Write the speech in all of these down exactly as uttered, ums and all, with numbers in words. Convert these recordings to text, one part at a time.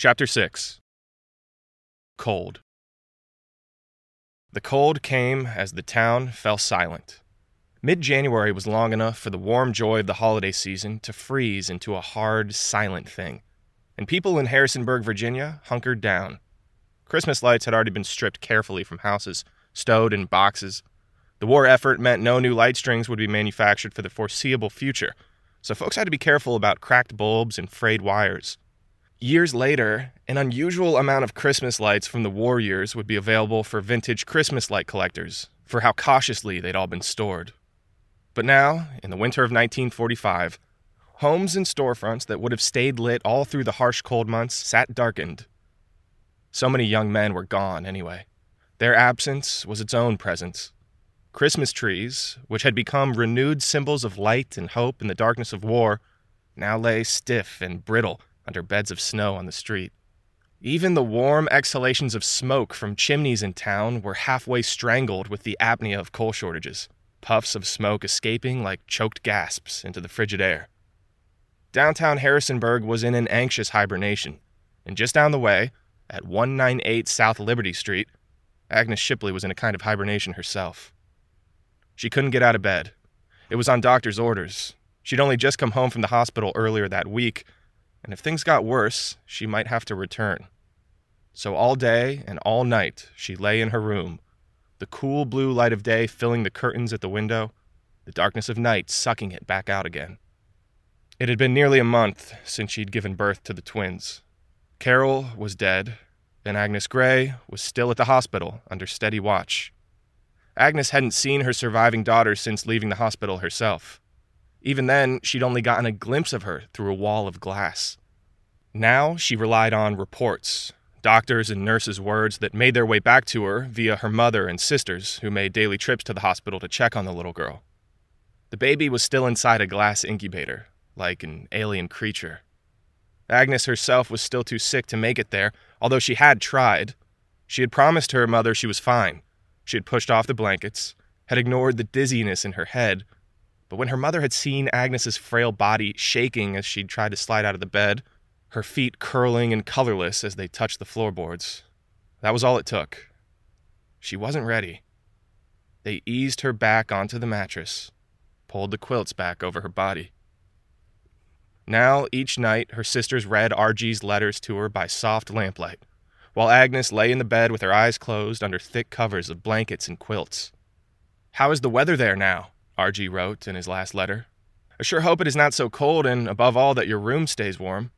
Chapter six. Cold. The cold came as the town fell silent. Mid-January was long enough for the warm joy of the holiday season to freeze into a hard, silent thing, and people in Harrisonburg, Virginia, hunkered down. Christmas lights had already been stripped carefully from houses, stowed in boxes. The war effort meant no new light strings would be manufactured for the foreseeable future, so folks had to be careful about cracked bulbs and frayed wires. Years later, an unusual amount of Christmas lights from the war years would be available for vintage Christmas light collectors, for how cautiously they'd all been stored. But now, in the winter of nineteen forty-five, homes and storefronts that would have stayed lit all through the harsh cold months sat darkened. So many young men were gone anyway. Their absence was its own presence. Christmas trees, which had become renewed symbols of light and hope in the darkness of war, now lay stiff and brittle under beds of snow on the street. Even the warm exhalations of smoke from chimneys in town were halfway strangled with the apnea of coal shortages, puffs of smoke escaping like choked gasps into the frigid air. Downtown Harrisonburg was in an anxious hibernation, and just down the way, at one ninety-eight South Liberty Street, Agnes Shipley was in a kind of hibernation herself. She couldn't get out of bed. It was on doctor's orders. She'd only just come home from the hospital earlier that week, and if things got worse, she might have to return. So all day and all night she lay in her room, the cool blue light of day filling the curtains at the window, the darkness of night sucking it back out again. It had been nearly a month since she'd given birth to the twins. Carol was dead, and Agnes Gray was still at the hospital under steady watch. Agnes hadn't seen her surviving daughter since leaving the hospital herself. Even then, she'd only gotten a glimpse of her through a wall of glass. Now she relied on reports, doctors' and nurses' words that made their way back to her via her mother and sisters, who made daily trips to the hospital to check on the little girl. The baby was still inside a glass incubator, like an alien creature. Agnes herself was still too sick to make it there, although she had tried. She had promised her mother she was fine. She had pushed off the blankets, had ignored the dizziness in her head, but when her mother had seen Agnes's frail body shaking as she tried to slide out of the bed, her feet curling and colorless as they touched the floorboards, that was all it took. She wasn't ready. They eased her back onto the mattress, pulled the quilts back over her body. Now, each night, her sisters read R G's letters to her by soft lamplight, while Agnes lay in the bed with her eyes closed under thick covers of blankets and quilts. "How is the weather there now?" R G wrote in his last letter. "I sure hope it is not so cold, and above all that your room stays warm.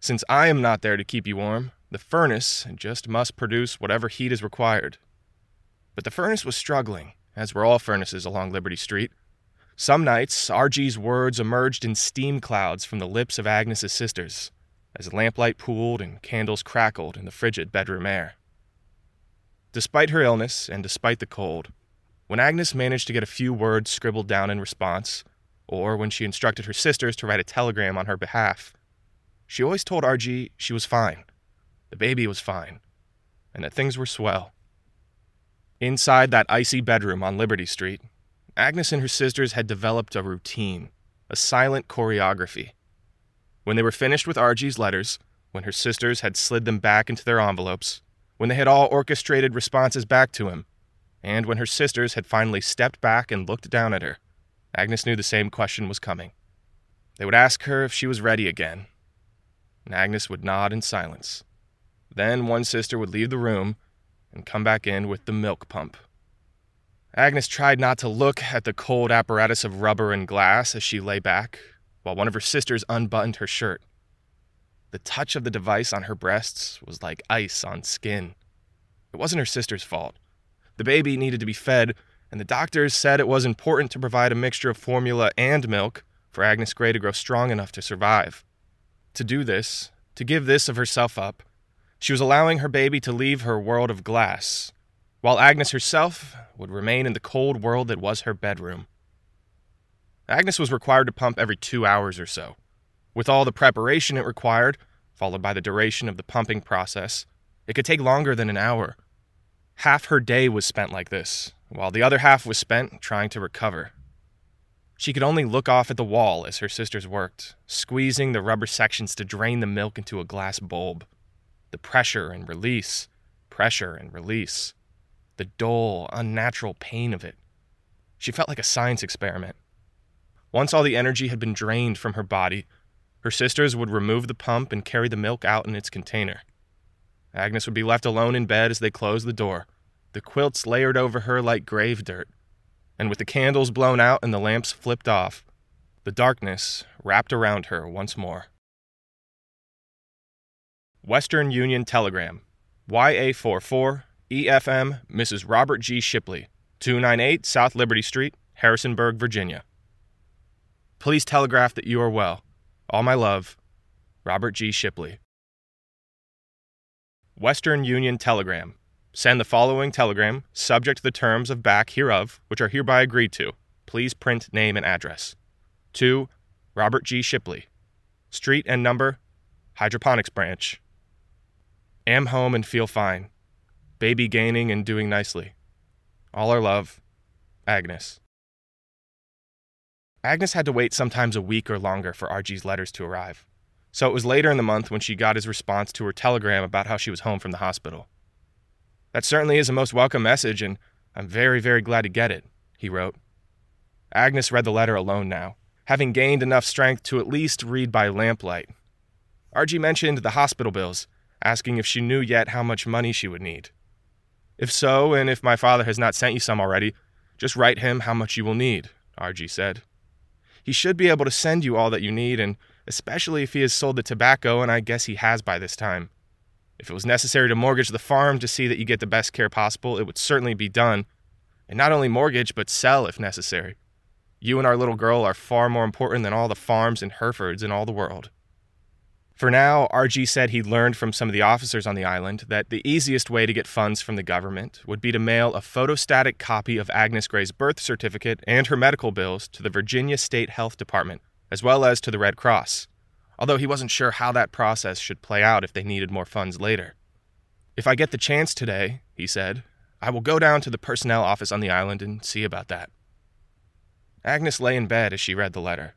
Since I am not there to keep you warm, the furnace just must produce whatever heat is required." But the furnace was struggling, as were all furnaces along Liberty Street. Some nights, R G's words emerged in steam clouds from the lips of Agnes's sisters, as lamplight pooled and candles crackled in the frigid bedroom air. Despite her illness, and despite the cold, when Agnes managed to get a few words scribbled down in response, or when she instructed her sisters to write a telegram on her behalf, she always told R G she was fine, the baby was fine, and that things were swell. Inside that icy bedroom on Liberty Street, Agnes and her sisters had developed a routine, a silent choreography. When they were finished with R G's letters, when her sisters had slid them back into their envelopes, when they had all orchestrated responses back to him, and when her sisters had finally stepped back and looked down at her, Agnes knew the same question was coming. They would ask her if she was ready again, and Agnes would nod in silence. Then one sister would leave the room and come back in with the milk pump. Agnes tried not to look at the cold apparatus of rubber and glass as she lay back, while one of her sisters unbuttoned her shirt. The touch of the device on her breasts was like ice on skin. It wasn't her sister's fault. The baby needed to be fed, and the doctors said it was important to provide a mixture of formula and milk for Agnes Gray to grow strong enough to survive. To do this, to give this of herself up, she was allowing her baby to leave her world of glass, while Agnes herself would remain in the cold world that was her bedroom. Agnes was required to pump every two hours or so, with all the preparation it required, followed by the duration of the pumping process. It could take longer than an hour. Half her day was spent like this, while the other half was spent trying to recover. She could only look off at the wall as her sisters worked, squeezing the rubber sections to drain the milk into a glass bulb. The pressure and release, pressure and release. The dull, unnatural pain of it. She felt like a science experiment. Once all the energy had been drained from her body, her sisters would remove the pump and carry the milk out in its container. Agnes would be left alone in bed as they closed the door, the quilts layered over her like grave dirt, and with the candles blown out and the lamps flipped off, the darkness wrapped around her once more. Western Union Telegram, Y A forty-four, E F M, Missus Robert G. Shipley, two ninety-eight South Liberty Street, Harrisonburg, Virginia. Please telegraph that you are well. All my love, Robert G. Shipley. Western Union Telegram. Send the following telegram, subject to the terms of back hereof, which are hereby agreed to. Please print name and address. To Robert G. Shipley. Street and number, Hydroponics Branch. Am home and feel fine. Baby gaining and doing nicely. All our love, Agnes. Agnes had to wait sometimes a week or longer for R G's letters to arrive, so it was later in the month when she got his response to her telegram about how she was home from the hospital. "That certainly is a most welcome message, and I'm very, very glad to get it," he wrote. Agnes read the letter alone now, having gained enough strength to at least read by lamplight. R G mentioned the hospital bills, asking if she knew yet how much money she would need. "If so, and if my father has not sent you some already, just write him how much you will need," R G said. "He should be able to send you all that you need, and especially if he has sold the tobacco, and I guess he has by this time. If it was necessary to mortgage the farm to see that you get the best care possible, it would certainly be done, and not only mortgage, but sell if necessary. You and our little girl are far more important than all the farms and Herefords in all the world." For now, R G said he'd learned from some of the officers on the island that the easiest way to get funds from the government would be to mail a photostatic copy of Agnes Gray's birth certificate and her medical bills to the Virginia State Health Department, as well as to the Red Cross, although he wasn't sure how that process should play out if they needed more funds later. "If I get the chance today," he said, "I will go down to the personnel office on the island and see about that." Agnes lay in bed as she read the letter.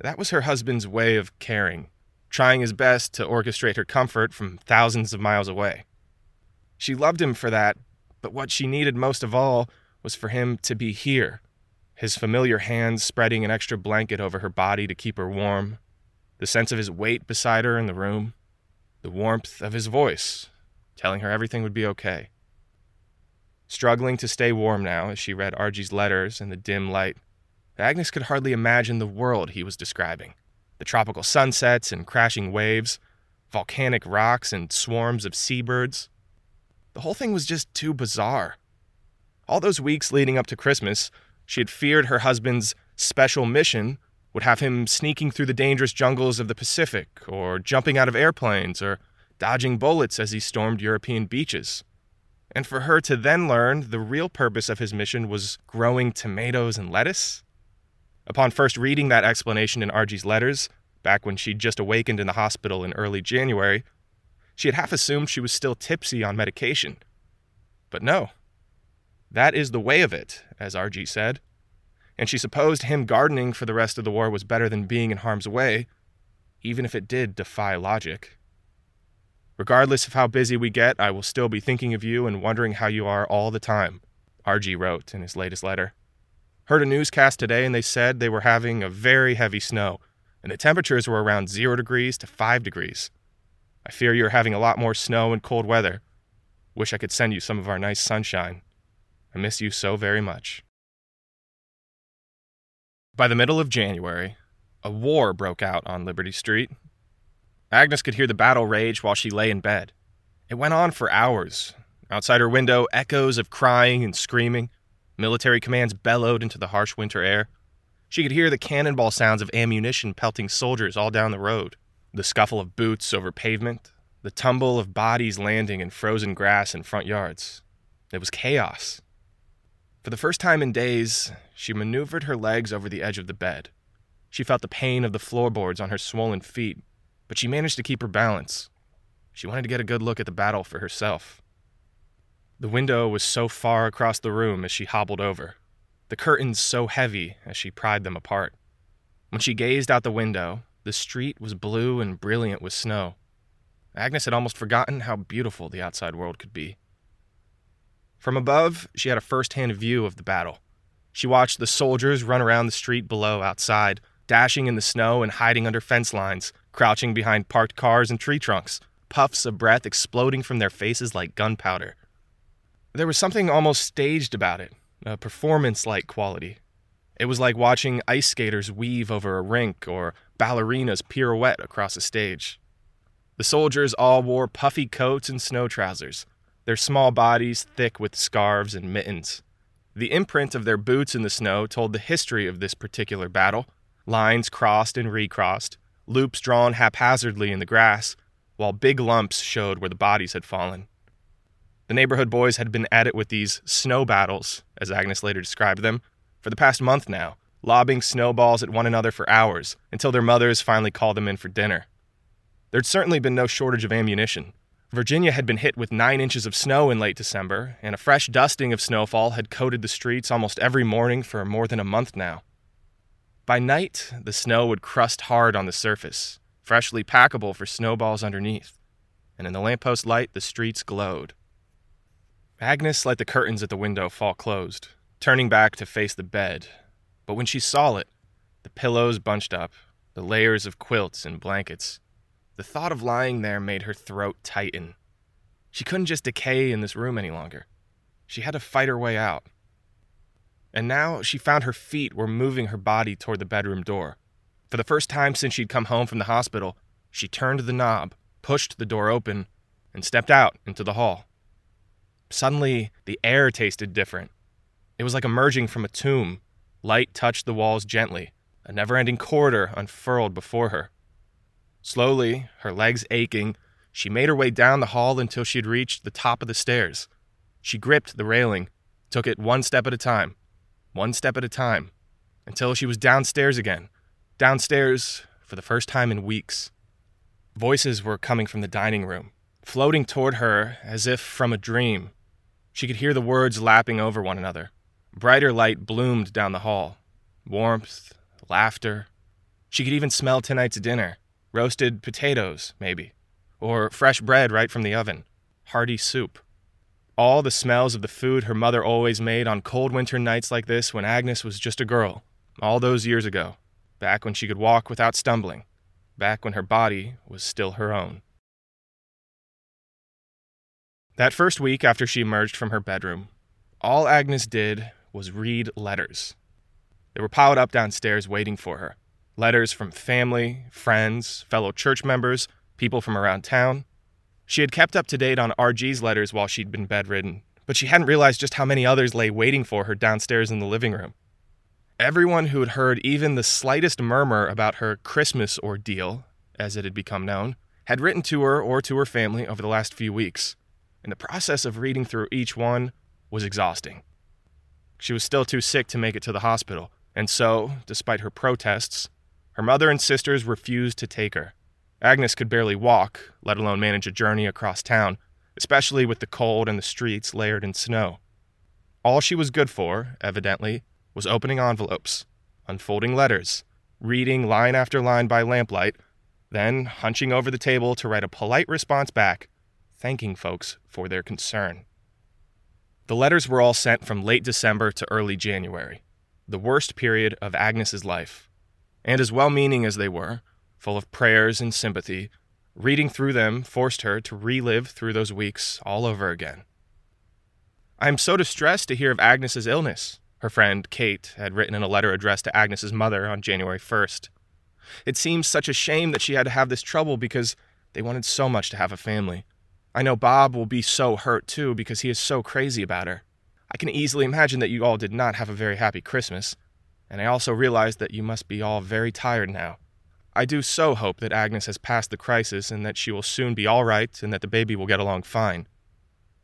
That was her husband's way of caring, trying his best to orchestrate her comfort from thousands of miles away. She loved him for that, but what she needed most of all was for him to be here, his familiar hands spreading an extra blanket over her body to keep her warm, the sense of his weight beside her in the room, the warmth of his voice, telling her everything would be okay. Struggling to stay warm now as she read R G's letters in the dim light, Agnes could hardly imagine the world he was describing. The tropical sunsets and crashing waves, volcanic rocks and swarms of seabirds. The whole thing was just too bizarre. All those weeks leading up to Christmas, she had feared her husband's special mission would have him sneaking through the dangerous jungles of the Pacific, or jumping out of airplanes, or dodging bullets as he stormed European beaches. And for her to then learn the real purpose of his mission was growing tomatoes and lettuce? Upon first reading that explanation in R G's letters, back when she'd just awakened in the hospital in early January, she had half assumed she was still tipsy on medication. But no. That is the way of it, as R G said. And she supposed him gardening for the rest of the war was better than being in harm's way, even if it did defy logic. "Regardless of how busy we get, I will still be thinking of you and wondering how you are all the time," R G wrote in his latest letter. "Heard a newscast today and they said they were having a very heavy snow, and the temperatures were around zero degrees to five degrees. I fear you're having a lot more snow and cold weather. Wish I could send you some of our nice sunshine. I miss you so very much." By the middle of January, a war broke out on Liberty Street. Agnes could hear the battle rage while she lay in bed. It went on for hours. Outside her window, echoes of crying and screaming. Military commands bellowed into the harsh winter air. She could hear the cannonball sounds of ammunition pelting soldiers all down the road, the scuffle of boots over pavement, the tumble of bodies landing in frozen grass in front yards. It was chaos. For the first time in days, she maneuvered her legs over the edge of the bed. She felt the pain of the floorboards on her swollen feet, but she managed to keep her balance. She wanted to get a good look at the battle for herself. The window was so far across the room as she hobbled over, the curtains so heavy as she pried them apart. When she gazed out the window, the street was blue and brilliant with snow. Agnes had almost forgotten how beautiful the outside world could be. From above, she had a first-hand view of the battle. She watched the soldiers run around the street below outside, dashing in the snow and hiding under fence lines, crouching behind parked cars and tree trunks, puffs of breath exploding from their faces like gunpowder. There was something almost staged about it, a performance-like quality. It was like watching ice skaters weave over a rink or ballerinas pirouette across a stage. The soldiers all wore puffy coats and snow trousers, their small bodies thick with scarves and mittens. The imprint of their boots in the snow told the history of this particular battle, lines crossed and recrossed, loops drawn haphazardly in the grass, while big lumps showed where the bodies had fallen. The neighborhood boys had been at it with these snow battles, as Agnes later described them, for the past month now, lobbing snowballs at one another for hours, until their mothers finally called them in for dinner. There'd certainly been no shortage of ammunition. Virginia had been hit with nine inches of snow in late December, and a fresh dusting of snowfall had coated the streets almost every morning for more than a month now. By night, the snow would crust hard on the surface, freshly packable for snowballs underneath, and in the lamppost light, the streets glowed. Agnes let the curtains at the window fall closed, turning back to face the bed, but when she saw it, the pillows bunched up, the layers of quilts and blankets. The thought of lying there made her throat tighten. She couldn't just decay in this room any longer. She had to fight her way out. And now she found her feet were moving her body toward the bedroom door. For the first time since she'd come home from the hospital, she turned the knob, pushed the door open, and stepped out into the hall. Suddenly, the air tasted different. It was like emerging from a tomb. Light touched the walls gently. A never-ending corridor unfurled before her. Slowly, her legs aching, she made her way down the hall until she'd reached the top of the stairs. She gripped the railing, took it one step at a time, one step at a time, until she was downstairs again. Downstairs for the first time in weeks. Voices were coming from the dining room, floating toward her as if from a dream. She could hear the words lapping over one another. Brighter light bloomed down the hall. Warmth, laughter. She could even smell tonight's dinner. Roasted potatoes, maybe, or fresh bread right from the oven, hearty soup. All the smells of the food her mother always made on cold winter nights like this when Agnes was just a girl, all those years ago, back when she could walk without stumbling, back when her body was still her own. That first week after she emerged from her bedroom, all Agnes did was read letters. They were piled up downstairs waiting for her. Letters from family, friends, fellow church members, people from around town. She had kept up to date on R G's letters while she'd been bedridden, but she hadn't realized just how many others lay waiting for her downstairs in the living room. Everyone who had heard even the slightest murmur about her Christmas ordeal, as it had become known, had written to her or to her family over the last few weeks, and the process of reading through each one was exhausting. She was still too sick to make it to the hospital, and so, despite her protests, her mother and sisters refused to take her. Agnes could barely walk, let alone manage a journey across town, especially with the cold and the streets layered in snow. All she was good for, evidently, was opening envelopes, unfolding letters, reading line after line by lamplight, then hunching over the table to write a polite response back, thanking folks for their concern. The letters were all sent from late December to early January, the worst period of Agnes's life. And as well-meaning as they were, full of prayers and sympathy, reading through them forced her to relive through those weeks all over again. "I am so distressed to hear of Agnes's illness," her friend Kate had written in a letter addressed to Agnes's mother on January first. "It seems such a shame that she had to have this trouble because they wanted so much to have a family. I know Bob will be so hurt too because he is so crazy about her. I can easily imagine that you all did not have a very happy Christmas. And I also realize that you must be all very tired now. I do so hope that Agnes has passed the crisis and that she will soon be all right and that the baby will get along fine.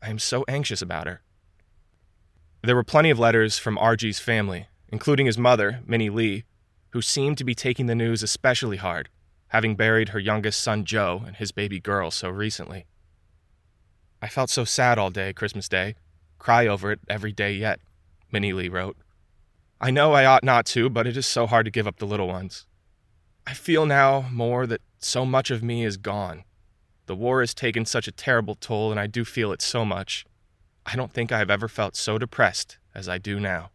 I am so anxious about her." There were plenty of letters from R G's family, including his mother, Minnie Lee, who seemed to be taking the news especially hard, having buried her youngest son Joe and his baby girl so recently. "I felt so sad all day Christmas Day. Cry over it every day yet," Minnie Lee wrote. "I know I ought not to, but it is so hard to give up the little ones. I feel now more that so much of me is gone. The war has taken such a terrible toll, and I do feel it so much. I don't think I have ever felt so depressed as I do now.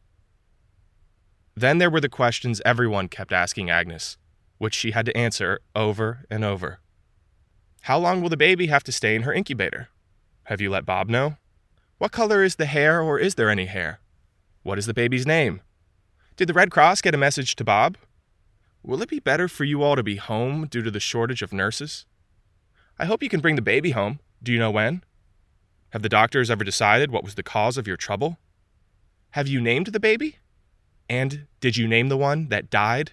Then there were the questions everyone kept asking Agnes, which she had to answer over and over. How long will the baby have to stay in her incubator? Have you let Bob know? What color is the hair, or is there any hair? What is the baby's name? Did the Red Cross get a message to Bob? Will it be better for you all to be home due to the shortage of nurses? I hope you can bring the baby home. Do you know when? Have the doctors ever decided what was the cause of your trouble? Have you named the baby? And did you name the one that died?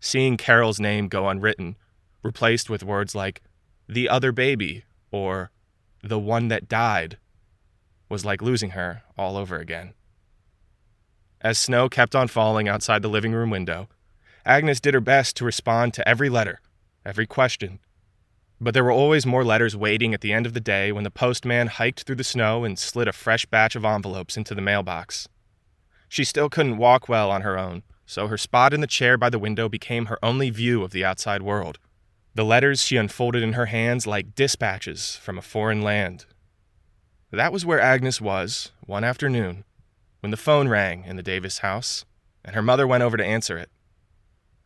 Seeing Carol's name go unwritten, replaced with words like, the other baby, or the one that died, was like losing her all over again. As snow kept on falling outside the living room window, Agnes did her best to respond to every letter, every question. But there were always more letters waiting at the end of the day when the postman hiked through the snow and slid a fresh batch of envelopes into the mailbox. She still couldn't walk well on her own, so her spot in the chair by the window became her only view of the outside world. The letters she unfolded in her hands like dispatches from a foreign land. That was where Agnes was one afternoon, when the phone rang in the Davis house, and her mother went over to answer it.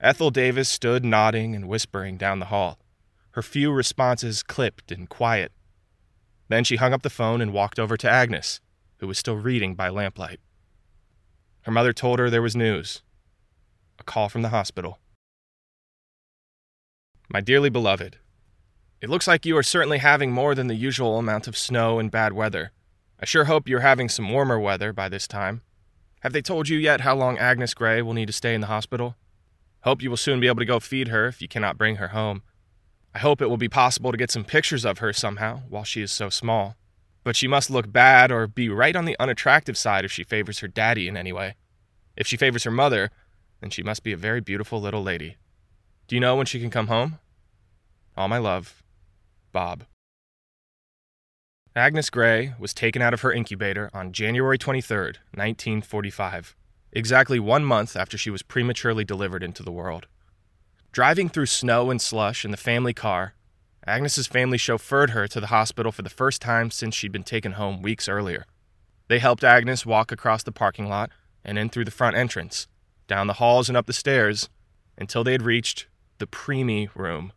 Ethel Davis stood nodding and whispering down the hall, her few responses clipped and quiet. Then she hung up the phone and walked over to Agnes, who was still reading by lamplight. Her mother told her there was news. A call from the hospital. My dearly beloved, it looks like you are certainly having more than the usual amount of snow and bad weather. I sure hope you're having some warmer weather by this time. Have they told you yet how long Agnes Gray will need to stay in the hospital? Hope you will soon be able to go feed her if you cannot bring her home. I hope it will be possible to get some pictures of her somehow while she is so small. But she must look bad or be right on the unattractive side if she favors her daddy in any way. If she favors her mother, then she must be a very beautiful little lady. Do you know when she can come home? All my love, Bob. Agnes Gray was taken out of her incubator on January twenty-third, nineteen forty-five, exactly one month after she was prematurely delivered into the world. Driving through snow and slush in the family car, Agnes's family chauffeured her to the hospital for the first time since she'd been taken home weeks earlier. They helped Agnes walk across the parking lot and in through the front entrance, down the halls and up the stairs, until they had reached the preemie room.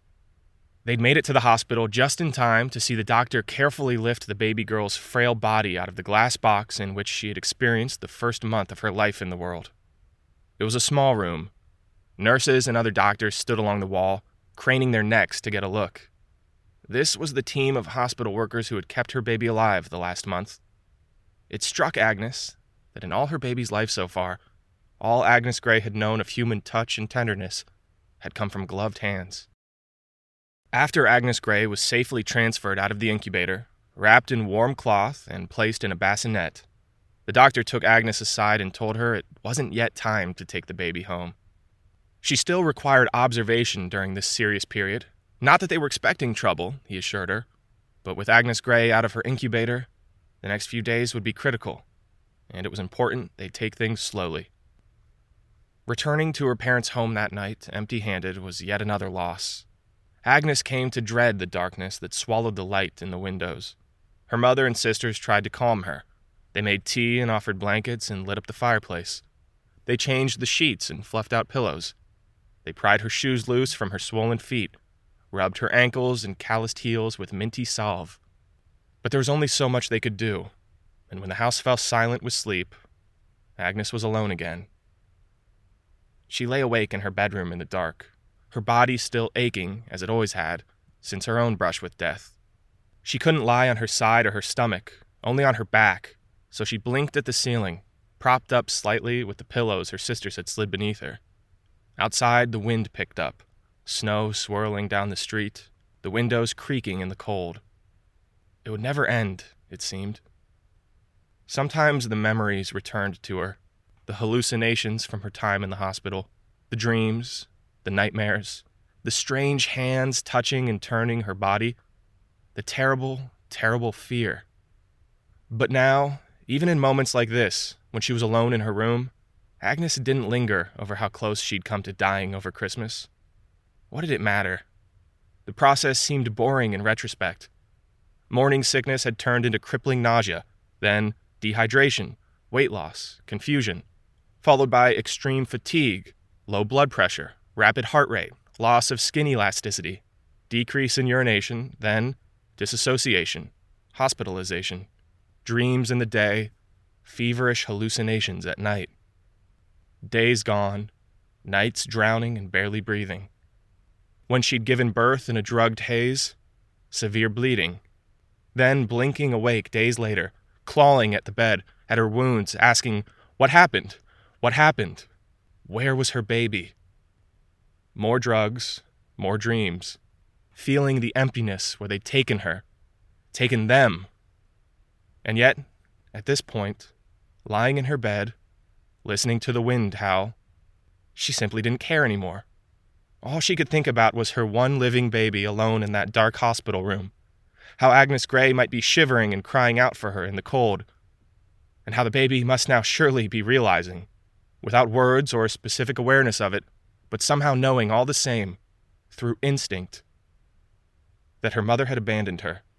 They'd made it to the hospital just in time to see the doctor carefully lift the baby girl's frail body out of the glass box in which she had experienced the first month of her life in the world. It was a small room. Nurses and other doctors stood along the wall, craning their necks to get a look. This was the team of hospital workers who had kept her baby alive the last month. It struck Agnes that in all her baby's life so far, all Agnes Gray had known of human touch and tenderness had come from gloved hands. After Agnes Gray was safely transferred out of the incubator, wrapped in warm cloth and placed in a bassinet, the doctor took Agnes aside and told her it wasn't yet time to take the baby home. She still required observation during this serious period. Not that they were expecting trouble, he assured her, but with Agnes Gray out of her incubator, the next few days would be critical, and it was important they take things slowly. Returning to her parents' home that night, empty-handed, was yet another loss. Agnes came to dread the darkness that swallowed the light in the windows. Her mother and sisters tried to calm her. They made tea and offered blankets and lit up the fireplace. They changed the sheets and fluffed out pillows. They pried her shoes loose from her swollen feet, rubbed her ankles and calloused heels with minty salve. But there was only so much they could do, and when the house fell silent with sleep, Agnes was alone again. She lay awake in her bedroom in the dark, her body still aching, as it always had, since her own brush with death. She couldn't lie on her side or her stomach, only on her back, so she blinked at the ceiling, propped up slightly with the pillows her sisters had slid beneath her. Outside, the wind picked up, snow swirling down the street, the windows creaking in the cold. It would never end, it seemed. Sometimes the memories returned to her. The hallucinations from her time in the hospital, the dreams, the nightmares, the strange hands touching and turning her body, the terrible, terrible fear. But now, even in moments like this, when she was alone in her room, Agnes didn't linger over how close she'd come to dying over Christmas. What did it matter? The process seemed boring in retrospect. Morning sickness had turned into crippling nausea, then dehydration, weight loss, confusion, followed by extreme fatigue, low blood pressure, rapid heart rate, loss of skin elasticity, decrease in urination, then disassociation, hospitalization, dreams in the day, feverish hallucinations at night. Days gone, nights drowning and barely breathing. When she'd given birth in a drugged haze, severe bleeding. Then blinking awake days later, clawing at the bed, at her wounds, asking, "What happened? What happened? Where was her baby?" More drugs, more dreams. Feeling the emptiness where they'd taken her, taken them. And yet, at this point, lying in her bed, listening to the wind howl, she simply didn't care anymore. All she could think about was her one living baby alone in that dark hospital room, how Agnes Gray might be shivering and crying out for her in the cold, and how the baby must now surely be realizing, without words or a specific awareness of it, but somehow knowing all the same, through instinct, that her mother had abandoned her